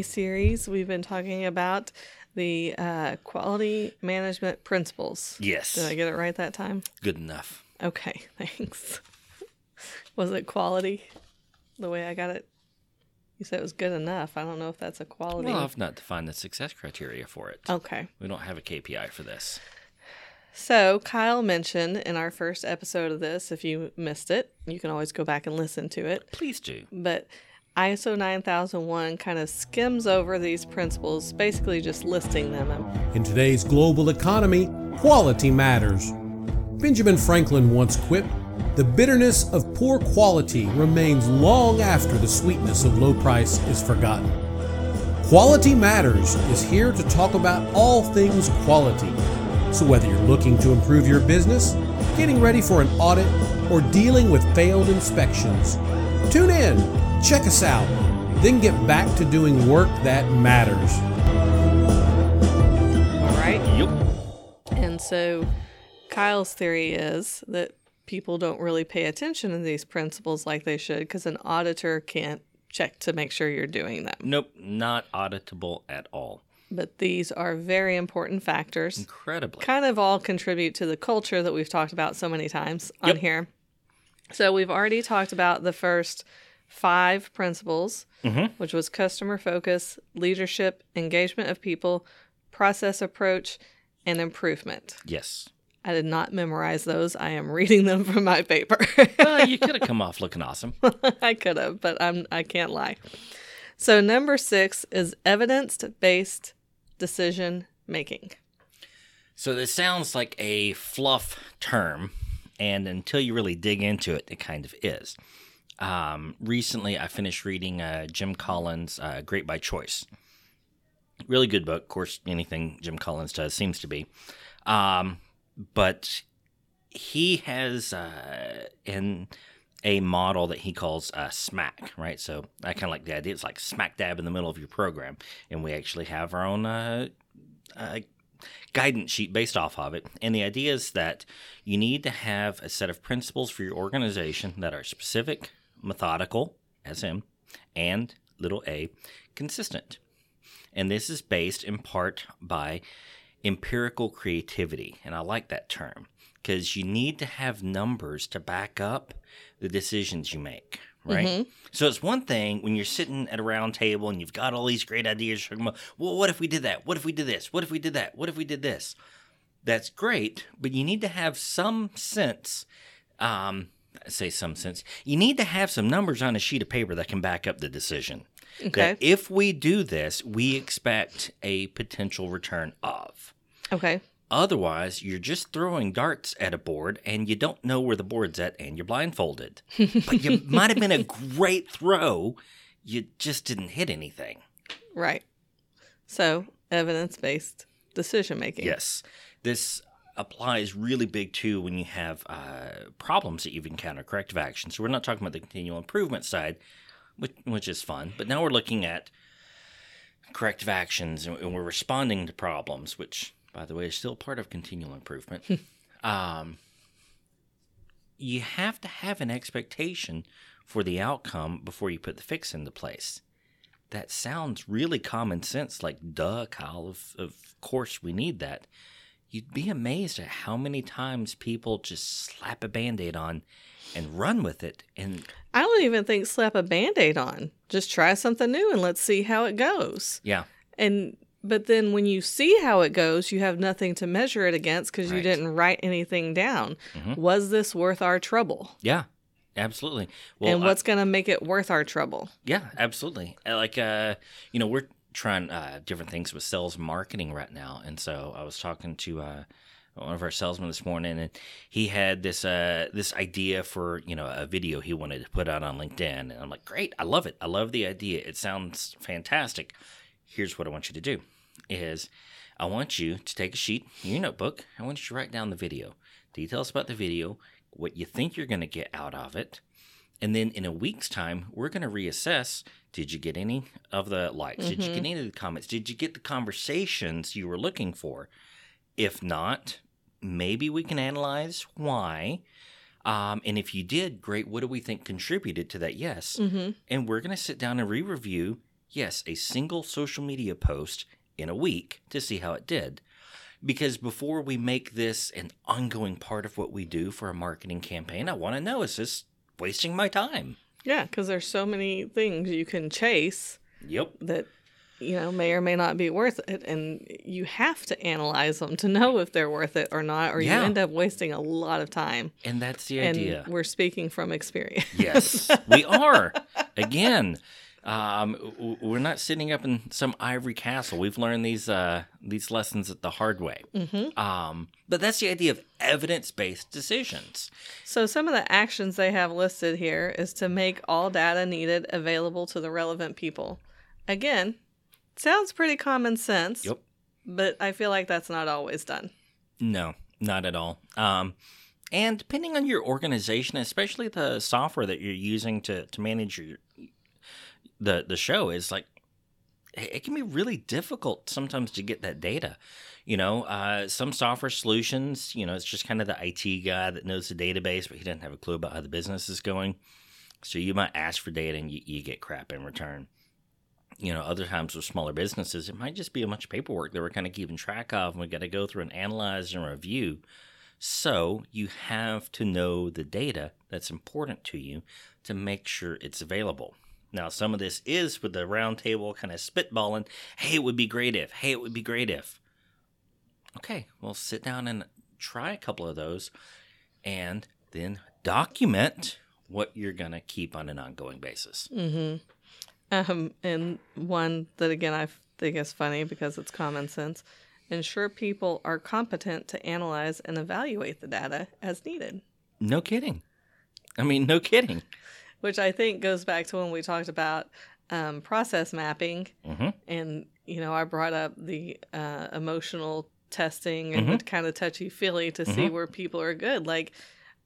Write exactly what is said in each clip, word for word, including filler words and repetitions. mini-series, we've been talking about the uh, quality management principles. Yes. Did I get it right that time? Good enough. Okay, thanks. Was it quality, the way I got it? You said it was good enough. I don't know if that's a quality. Well, I've not defined the success criteria for it. Okay. We don't have a K P I for this. So Kyle mentioned in our first episode of this, if you missed it, you can always go back and listen to it. Please do. But I S O nine thousand one kind of skims over these principles, basically just listing them. In today's global economy, quality matters. Benjamin Franklin once quipped, "The bitterness of poor quality remains long after the sweetness of low price is forgotten." Quality Matters is here to talk about all things quality. So whether you're looking to improve your business, getting ready for an audit, or dealing with failed inspections, tune in, check us out, then get back to doing work that matters. All right. Yep. And so Kyle's theory is that people don't really pay attention to these principles like they should because an auditor can't check to make sure you're doing them. Nope, not auditable at all. But these are very important factors. Incredibly. Kind of all contribute to the culture that we've talked about so many times on yep. here. So we've already talked about the first five principles, mm-hmm. which was customer focus, leadership, engagement of people, process approach, and improvement. Yes. I did not memorize those. I am reading them from my paper. Well, you could have come off looking awesome. I could have, but I'm, I can't lie. So number six is evidence-based decision making. So this sounds like a fluff term, and until you really dig into it, it kind of is. Um, recently, I finished reading uh, Jim Collins' uh, Great by Choice. Really good book. Of course, anything Jim Collins does seems to be. Um But he has uh, in a model that he calls uh, SMAC, right? So I kind of like the idea. It's like smack dab in the middle of your program. And we actually have our own uh, uh, guidance sheet based off of it. And the idea is that you need to have a set of principles for your organization that are specific, methodical, S M, and little a, consistent. And this is based in part by empirical creativity, and I like that term because you need to have numbers to back up the decisions you make, right? Mm-hmm. So it's one thing when you're sitting at a round table and you've got all these great ideas. You're talking about, well, what if we did that? What if we did this? What if we did that? What if we did this? That's great, but you need to have some sense, um, I say some sense, you need to have some numbers on a sheet of paper that can back up the decision. Okay. That if we do this, we expect a potential return of. Okay. Otherwise, you're just throwing darts at a board, and you don't know where the board's at, and you're blindfolded. But you might have been a great throw. You just didn't hit anything. Right. So, evidence-based decision-making. Yes. This applies really big, too, when you have uh, problems that you've encountered, corrective action. So, we're not talking about the continual improvement side, Which, which is fun, but now we're looking at corrective actions, and we're responding to problems, which, by the way, is still part of continual improvement. um, you have to have an expectation for the outcome before you put the fix into place. That sounds really common sense, like, duh, Kyle, of, of course we need that. You'd be amazed at how many times people just slap a Band-Aid on and run with it. And I don't even think slap a Band-Aid on. Just try something new and let's see how it goes. Yeah. And but then when you see how it goes, you have nothing to measure it against because right. you didn't write anything down. Mm-hmm. Was this worth our trouble? Yeah, absolutely. Well, and what's going to make it worth our trouble? Yeah, absolutely. Like, uh, you know, we're trying uh, different things with sales marketing right now. And so I was talking to uh, one of our salesmen this morning, and he had this uh, this idea for, you know, a video he wanted to put out on LinkedIn. And I'm like, great, I love it. I love the idea. It sounds fantastic. Here's what I want you to do is I want you to take a sheet in your notebook. I want you to write down the video, details about the video, what you think you're going to get out of it. And then in a week's time, we're going to reassess, did you get any of the likes? Mm-hmm. Did you get any of the comments? Did you get the conversations you were looking for? If not, maybe we can analyze why. Um, and if you did, great, what do we think contributed to that? Yes. Mm-hmm. And we're going to sit down and re-review yes, a single social media post in a week to see how it did. Because before we make this an ongoing part of what we do for a marketing campaign, I want to know, is this wasting my time? Yeah, because there's so many things you can chase. Yep. That, you know, may or may not be worth it. And you have to analyze them to know if they're worth it or not, or yeah. you end up wasting a lot of time. And that's the idea. And we're speaking from experience. Yes, we are. Again, um, we're not sitting up in some ivory castle. We've learned these uh, these lessons the hard way. Mm-hmm. Um, but that's the idea of evidence-based decisions. So some of the actions they have listed here is to make all data needed available to the relevant people. Again, sounds pretty common sense. Yep. But I feel like that's not always done. No, not at all. Um, and depending on your organization, especially the software that you're using to, to manage your the the show, is like, it can be really difficult sometimes to get that data. You know, uh, some software solutions, you know, it's just kind of the I T guy that knows the database, but he doesn't have a clue about how the business is going. So you might ask for data and you, you get crap in return. You know, other times with smaller businesses, it might just be a bunch of paperwork that we're kind of keeping track of, and we got to go through and analyze and review. So you have to know the data that's important to you to make sure it's available. Now, some of this is with the round table kind of spitballing. Hey, it would be great if. Hey, it would be great if. Okay, well, sit down and try a couple of those and then document what you're going to keep on an ongoing basis. Mm-hmm. Um, and one that, again, I think is funny because it's common sense. Ensure people are competent to analyze and evaluate the data as needed. No kidding. I mean, no kidding. Which I think goes back to when we talked about um, process mapping. Mm-hmm. And, you know, I brought up the uh, emotional testing and mm-hmm. the kind of touchy-feely to mm-hmm. see where people are good. Like,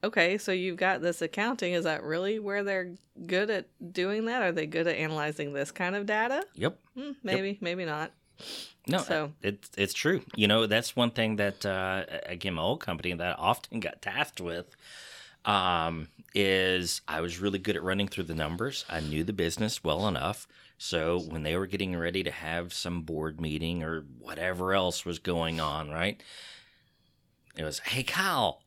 okay, so you've got this accounting. Is that really where they're good at doing that? Are they good at analyzing this kind of data? Yep. Mm, maybe, yep. Maybe not. No, so it's it's true. You know, that's one thing that, uh, again, my old company that I often got tasked with um, is I was really good at running through the numbers. I knew the business well enough. So when they were getting ready to have some board meeting or whatever else was going on, right? It was, hey, Kyle.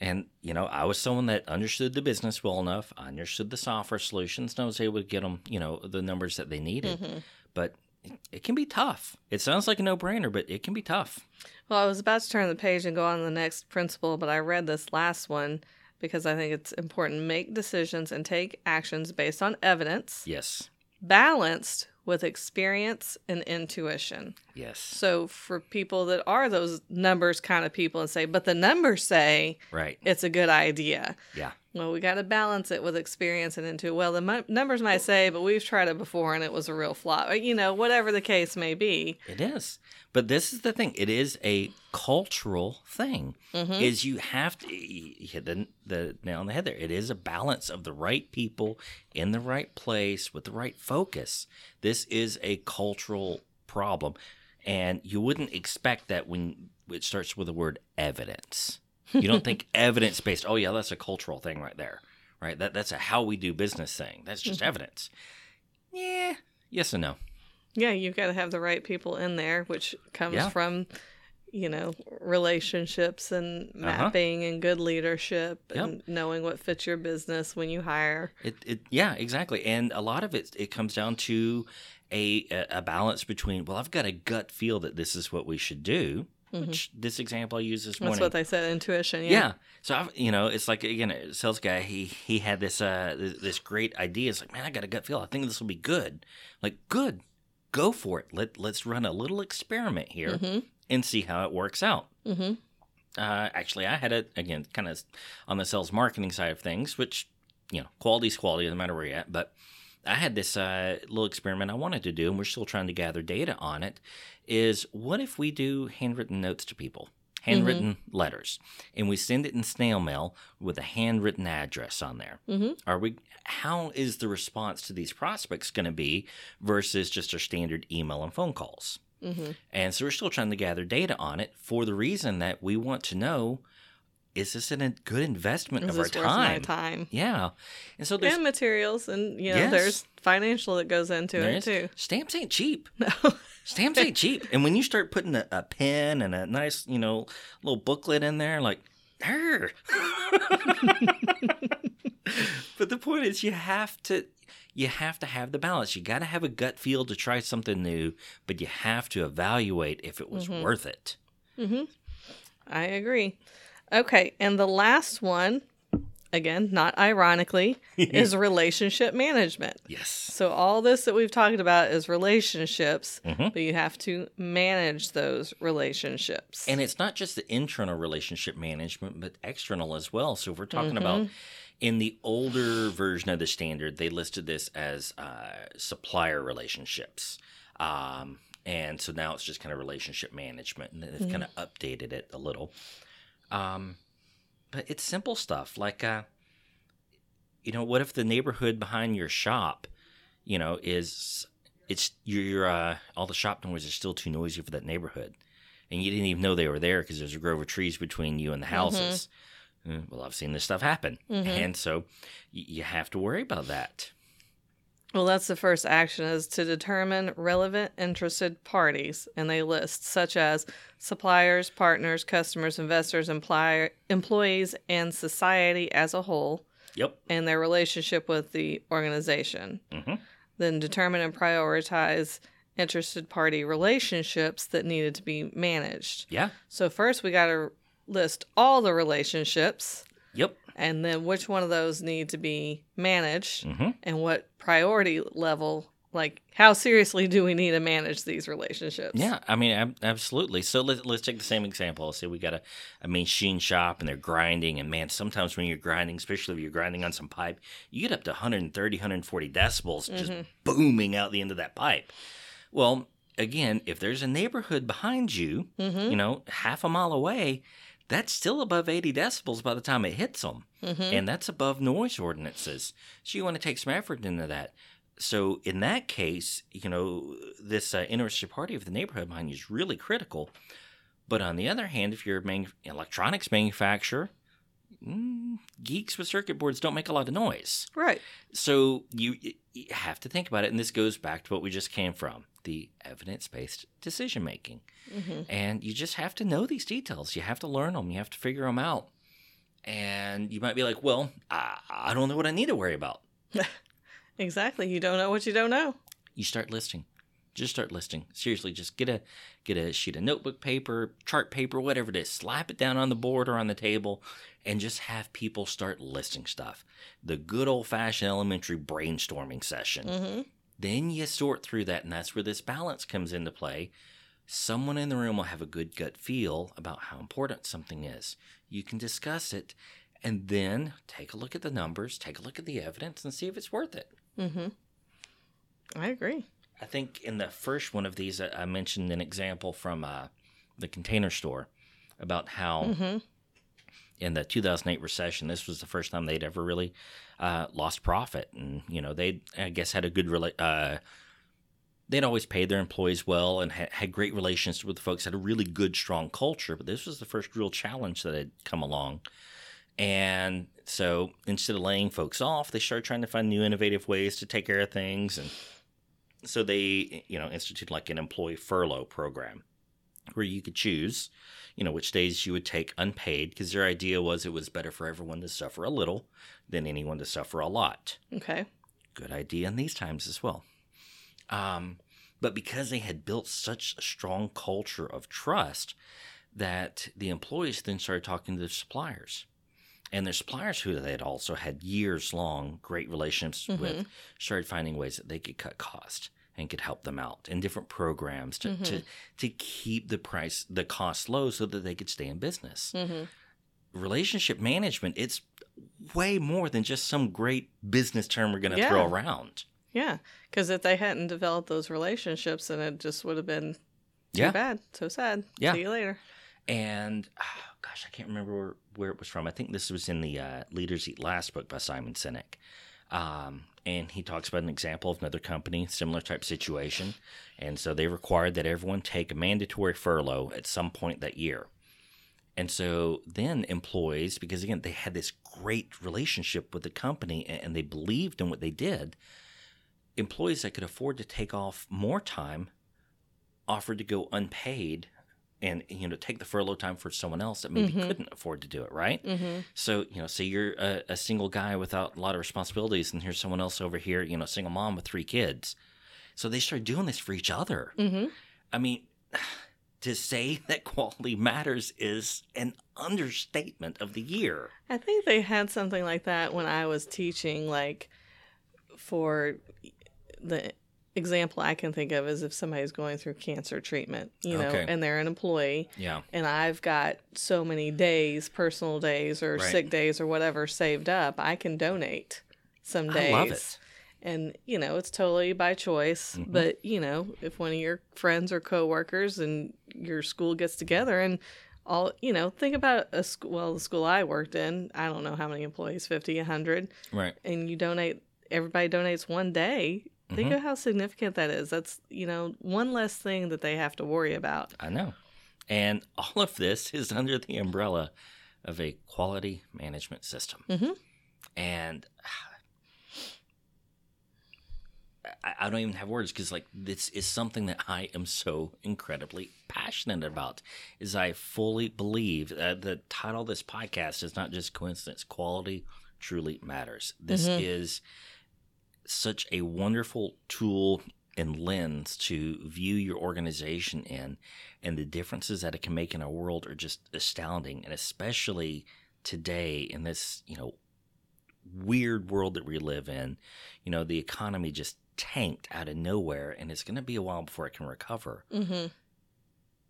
And, you know, I was someone that understood the business well enough. I understood the software solutions, and I was able to get them, you know, the numbers that they needed. Mm-hmm. But it, it can be tough. It sounds like a no-brainer, but it can be tough. Well, I was about to turn the page and go on to the next principle, but I read this last one because I think it's important. Make decisions and take actions based on evidence. Yes. Balanced with experience and intuition. Yes. So for people that are those numbers kind of people and say, but the numbers say right. It's a good idea. Yeah. Well, we got to balance it with experience and intuition. Well, the m- numbers might say, but we've tried it before and it was a real flop. You know, whatever the case may be. It is. But this is the thing. It is a cultural thing. Mm-hmm. Is you have to you hit the, the nail on the head there. It is a balance of the right people in the right place with the right focus. This is a cultural problem. And you wouldn't expect that when it starts with the word evidence. You don't think evidence-based, oh, yeah, that's a cultural thing right there, right? That That's a how we do business thing. That's just mm-hmm. evidence. Yeah. Yes and no. Yeah, you've got to have the right people in there, which comes yeah. from, you know, relationships and mapping uh-huh. and good leadership yep. and knowing what fits your business when you hire. It, it yeah, exactly. And a lot of it, it comes down to a, a balance between, well, I've got a gut feel that this is what we should do. Mm-hmm. Which this example I used this morning. That's what they said, intuition. Yeah. Yeah. So, I've, you know, it's like, again, a sales guy, he he had this uh this, this great idea. It's like, man, I got a gut feel. I think this will be good. Like, good. Go for it. Let, let's run a little experiment here mm-hmm. and see how it works out. Mm-hmm. Uh, actually, I had it, again, kind of on the sales marketing side of things, which, you know, quality's quality, no matter where you're at. But I had this uh, little experiment I wanted to do, and we're still trying to gather data on it, is what if we do handwritten notes to people, handwritten mm-hmm. letters, and we send it in snail mail with a handwritten address on there? Mm-hmm. Are we? How is the response to these prospects going to be versus just our standard email and phone calls? Mm-hmm. And so we're still trying to gather data on it for the reason that we want to know, is this a good investment is of our time? Is this worth my time? Yeah. And so there's and materials, and you know, yes. there's financial that goes into there it is. too. Stamps ain't cheap. No. Stamps ain't cheap. And when you start putting a, a pen and a nice, you know, little booklet in there, like, er. But the point is, you have to, you have to have the balance. You got to have a gut feel to try something new, but you have to evaluate if it was mm-hmm. worth it. Mm-hmm. I agree. Okay, and the last one, again, not ironically, is relationship management. Yes. So all this that we've talked about is relationships, mm-hmm. but you have to manage those relationships. And it's not just the internal relationship management, but external as well. So if we're talking mm-hmm. about, in the older version of the standard, they listed this as uh, supplier relationships. Um, and so now it's just kind of relationship management, and they've mm-hmm. kind of updated it a little. Um, but it's simple stuff like, uh, you know, what if the neighborhood behind your shop, you know, is it's your, uh, all the shop noise is still too noisy for that neighborhood. And you didn't even know they were there because there's a grove of trees between you and the houses. Mm-hmm. Well, I've seen this stuff happen. Mm-hmm. And so y- you have to worry about that. Well, that's the first action, is to determine relevant interested parties, and they list such as suppliers, partners, customers, investors, empli- employees, and society as a whole. Yep. And their relationship with the organization. Mm-hmm. Then determine and prioritize interested party relationships that needed to be managed. Yeah. So first we got to list all the relationships. Yep. And then which one of those need to be managed mm-hmm. and what priority level, like how seriously do we need to manage these relationships? Yeah, I mean, ab- absolutely. So let, let's take the same example. I'll say we got a, a machine shop and they're grinding. And man, sometimes when you're grinding, especially if you're grinding on some pipe, you get up to one thirty, one forty decibels mm-hmm. just booming out the end of that pipe. Well, again, if there's a neighborhood behind you, mm-hmm. you know, half a mile away, that's still above eighty decibels by the time it hits them. Mm-hmm. And that's above noise ordinances. So you want to take some effort into that. So in that case, you know, this uh, interested party of the neighborhood behind you is really critical. But on the other hand, if you're an man- electronics manufacturer, mm, geeks with circuit boards don't make a lot of noise. Right. So you, you have to think about it. And this goes back to what we just came from. The evidence-based decision-making. Mm-hmm. And you just have to know these details. You have to learn them. You have to figure them out. And you might be like, well, I, I don't know what I need to worry about. Exactly. You don't know what you don't know. You start listing. Just start listing. Seriously, just get a get a sheet of notebook paper, chart paper, whatever it is. Slap it down on the board or on the table and just have people start listing stuff. The good old-fashioned elementary brainstorming session. Mm-hmm. Then you sort through that, and that's where this balance comes into play. Someone in the room will have a good gut feel about how important something is. You can discuss it, and then take a look at the numbers, take a look at the evidence, and see if it's worth it. Mm-hmm. I agree. I think in the first one of these, I mentioned an example from uh, the Container Store about how mm-hmm. in the two thousand eight recession, this was the first time they'd ever really Uh, lost profit, and you know they, I guess, had a good rela- uh They'd always paid their employees well and ha- had great relations with the folks. Had a really good, strong culture, but this was the first real challenge that had come along. And so, instead of laying folks off, they started trying to find new, innovative ways to take care of things. And so they, you know, instituted like an employee furlough program, where you could choose, you know, which days you would take unpaid, because their idea was it was better for everyone to suffer a little than anyone to suffer a lot. Okay. Good idea in these times as well. Um, but because they had built such a strong culture of trust that the employees then started talking to their suppliers. And their suppliers, who they had also had years-long great relationships mm-hmm. with, started finding ways that they could cut cost and could help them out in different programs to, mm-hmm. to to keep the price, the cost low so that they could stay in business. Mm-hmm. Relationship management, it's way more than just some great business term we're going to yeah. throw around. Yeah, because if they hadn't developed those relationships, then it just would have been too yeah. bad, so sad. Yeah. See you later. And, oh, gosh, I can't remember where, where it was from. I think this was in the uh, Leaders Eat Last book by Simon Sinek. Um, and he talks about an example of another company, similar type situation. And so they required that everyone take a mandatory furlough at some point that year. And so then employees, because again, they had this great relationship with the company and they believed in what they did, employees that could afford to take off more time offered to go unpaid and, you know, take the furlough time for someone else that maybe mm-hmm. couldn't afford to do it, right? Mm-hmm. So, you know, say you're a, a single guy without a lot of responsibilities and here's someone else over here, you know, single mom with three kids. So they started doing this for each other. Mm-hmm. I mean, to say that quality matters is an understatement of the year. I think they had something like that when I was teaching, like for the example I can think of is if somebody's going through cancer treatment, you know, okay. and they're an employee. Yeah. And I've got so many days, personal days or right. sick days or whatever saved up, I can donate some days. I love it. And, you know, it's totally by choice. Mm-hmm. But, you know, if one of your friends or coworkers and your school gets together and all, you know, think about a school. Well, the school I worked in, I don't know how many employees, fifty, a hundred. Right. And you donate, everybody donates one day. Mm-hmm. Think of how significant that is. That's, you know, one less thing that they have to worry about. I know. And all of this is under the umbrella of a quality management system. Mm-hmm. And I don't even have words because, like, this is something that I am so incredibly passionate about is I fully believe that the title of this podcast is not just coincidence. Quality truly matters. This mm-hmm. is such a wonderful tool and lens to view your organization in, and the differences that it can make in our world are just astounding, and especially today in this, you know, weird world that we live in. You know, the economy just tanked out of nowhere, and it's going to be a while before it can recover. Mm-hmm.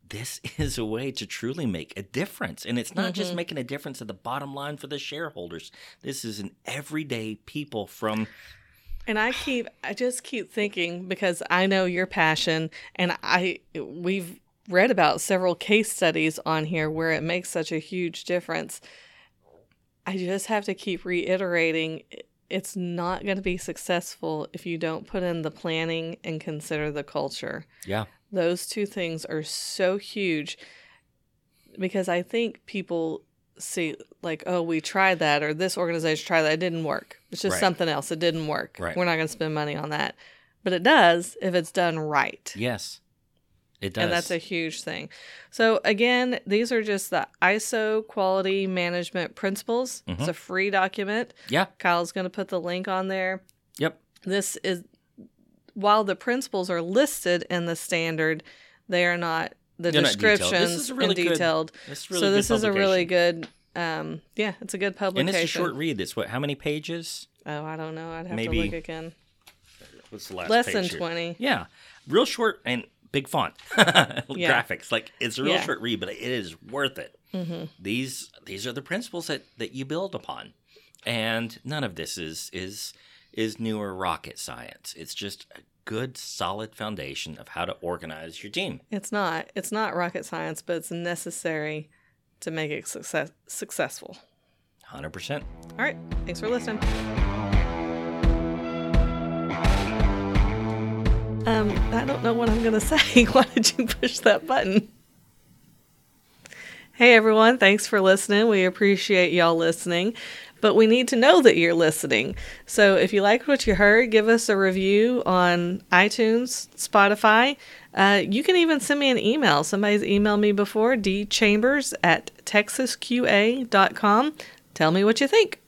This is a way to truly make a difference, and it's not mm-hmm. just making a difference at the bottom line for the shareholders. This is an everyday people from. And I keep, I just keep thinking because I know your passion, and I we've read about several case studies on here where it makes such a huge difference. I just have to keep reiterating. It's not going to be successful if you don't put in the planning and consider the culture. Yeah. Those two things are so huge because I think people see like, oh, we tried that or this organization tried that. It didn't work. It's just right. something else. It didn't work. Right. We're not going to spend money on that. But it does if it's done right. Yes, it does. And that's a huge thing. So again, these are just the I S O quality management principles. Mm-hmm. It's a free document. Yeah. Kyle's going to put the link on there. Yep. This is, while the principles are listed in the standard, they are not, the They're descriptions not detailed. This is really good, detailed. This is really so good this is a really good, um, yeah, it's a good publication. And it's a short read. It's what, how many pages? Oh, I don't know. I'd have Maybe, to look again. What's the last Less page than here? twenty. Yeah. Real short and big font, yeah. graphics. Like it's a real yeah. short read, but it is worth it. Mm-hmm. These these are the principles that, that you build upon, and none of this is is is newer rocket science. It's just a good solid foundation of how to organize your team. It's not it's not rocket science, but it's necessary to make it success successful. one hundred percent. All right. Thanks for listening. Um, I don't know what I'm going to say. Why did you push that button? Hey, everyone. Thanks for listening. We appreciate y'all listening, but we need to know that you're listening. So if you liked what you heard, give us a review on iTunes, Spotify. Uh, you can even send me an email. Somebody's emailed me before, dchambers at texas q a dot com. Tell me what you think.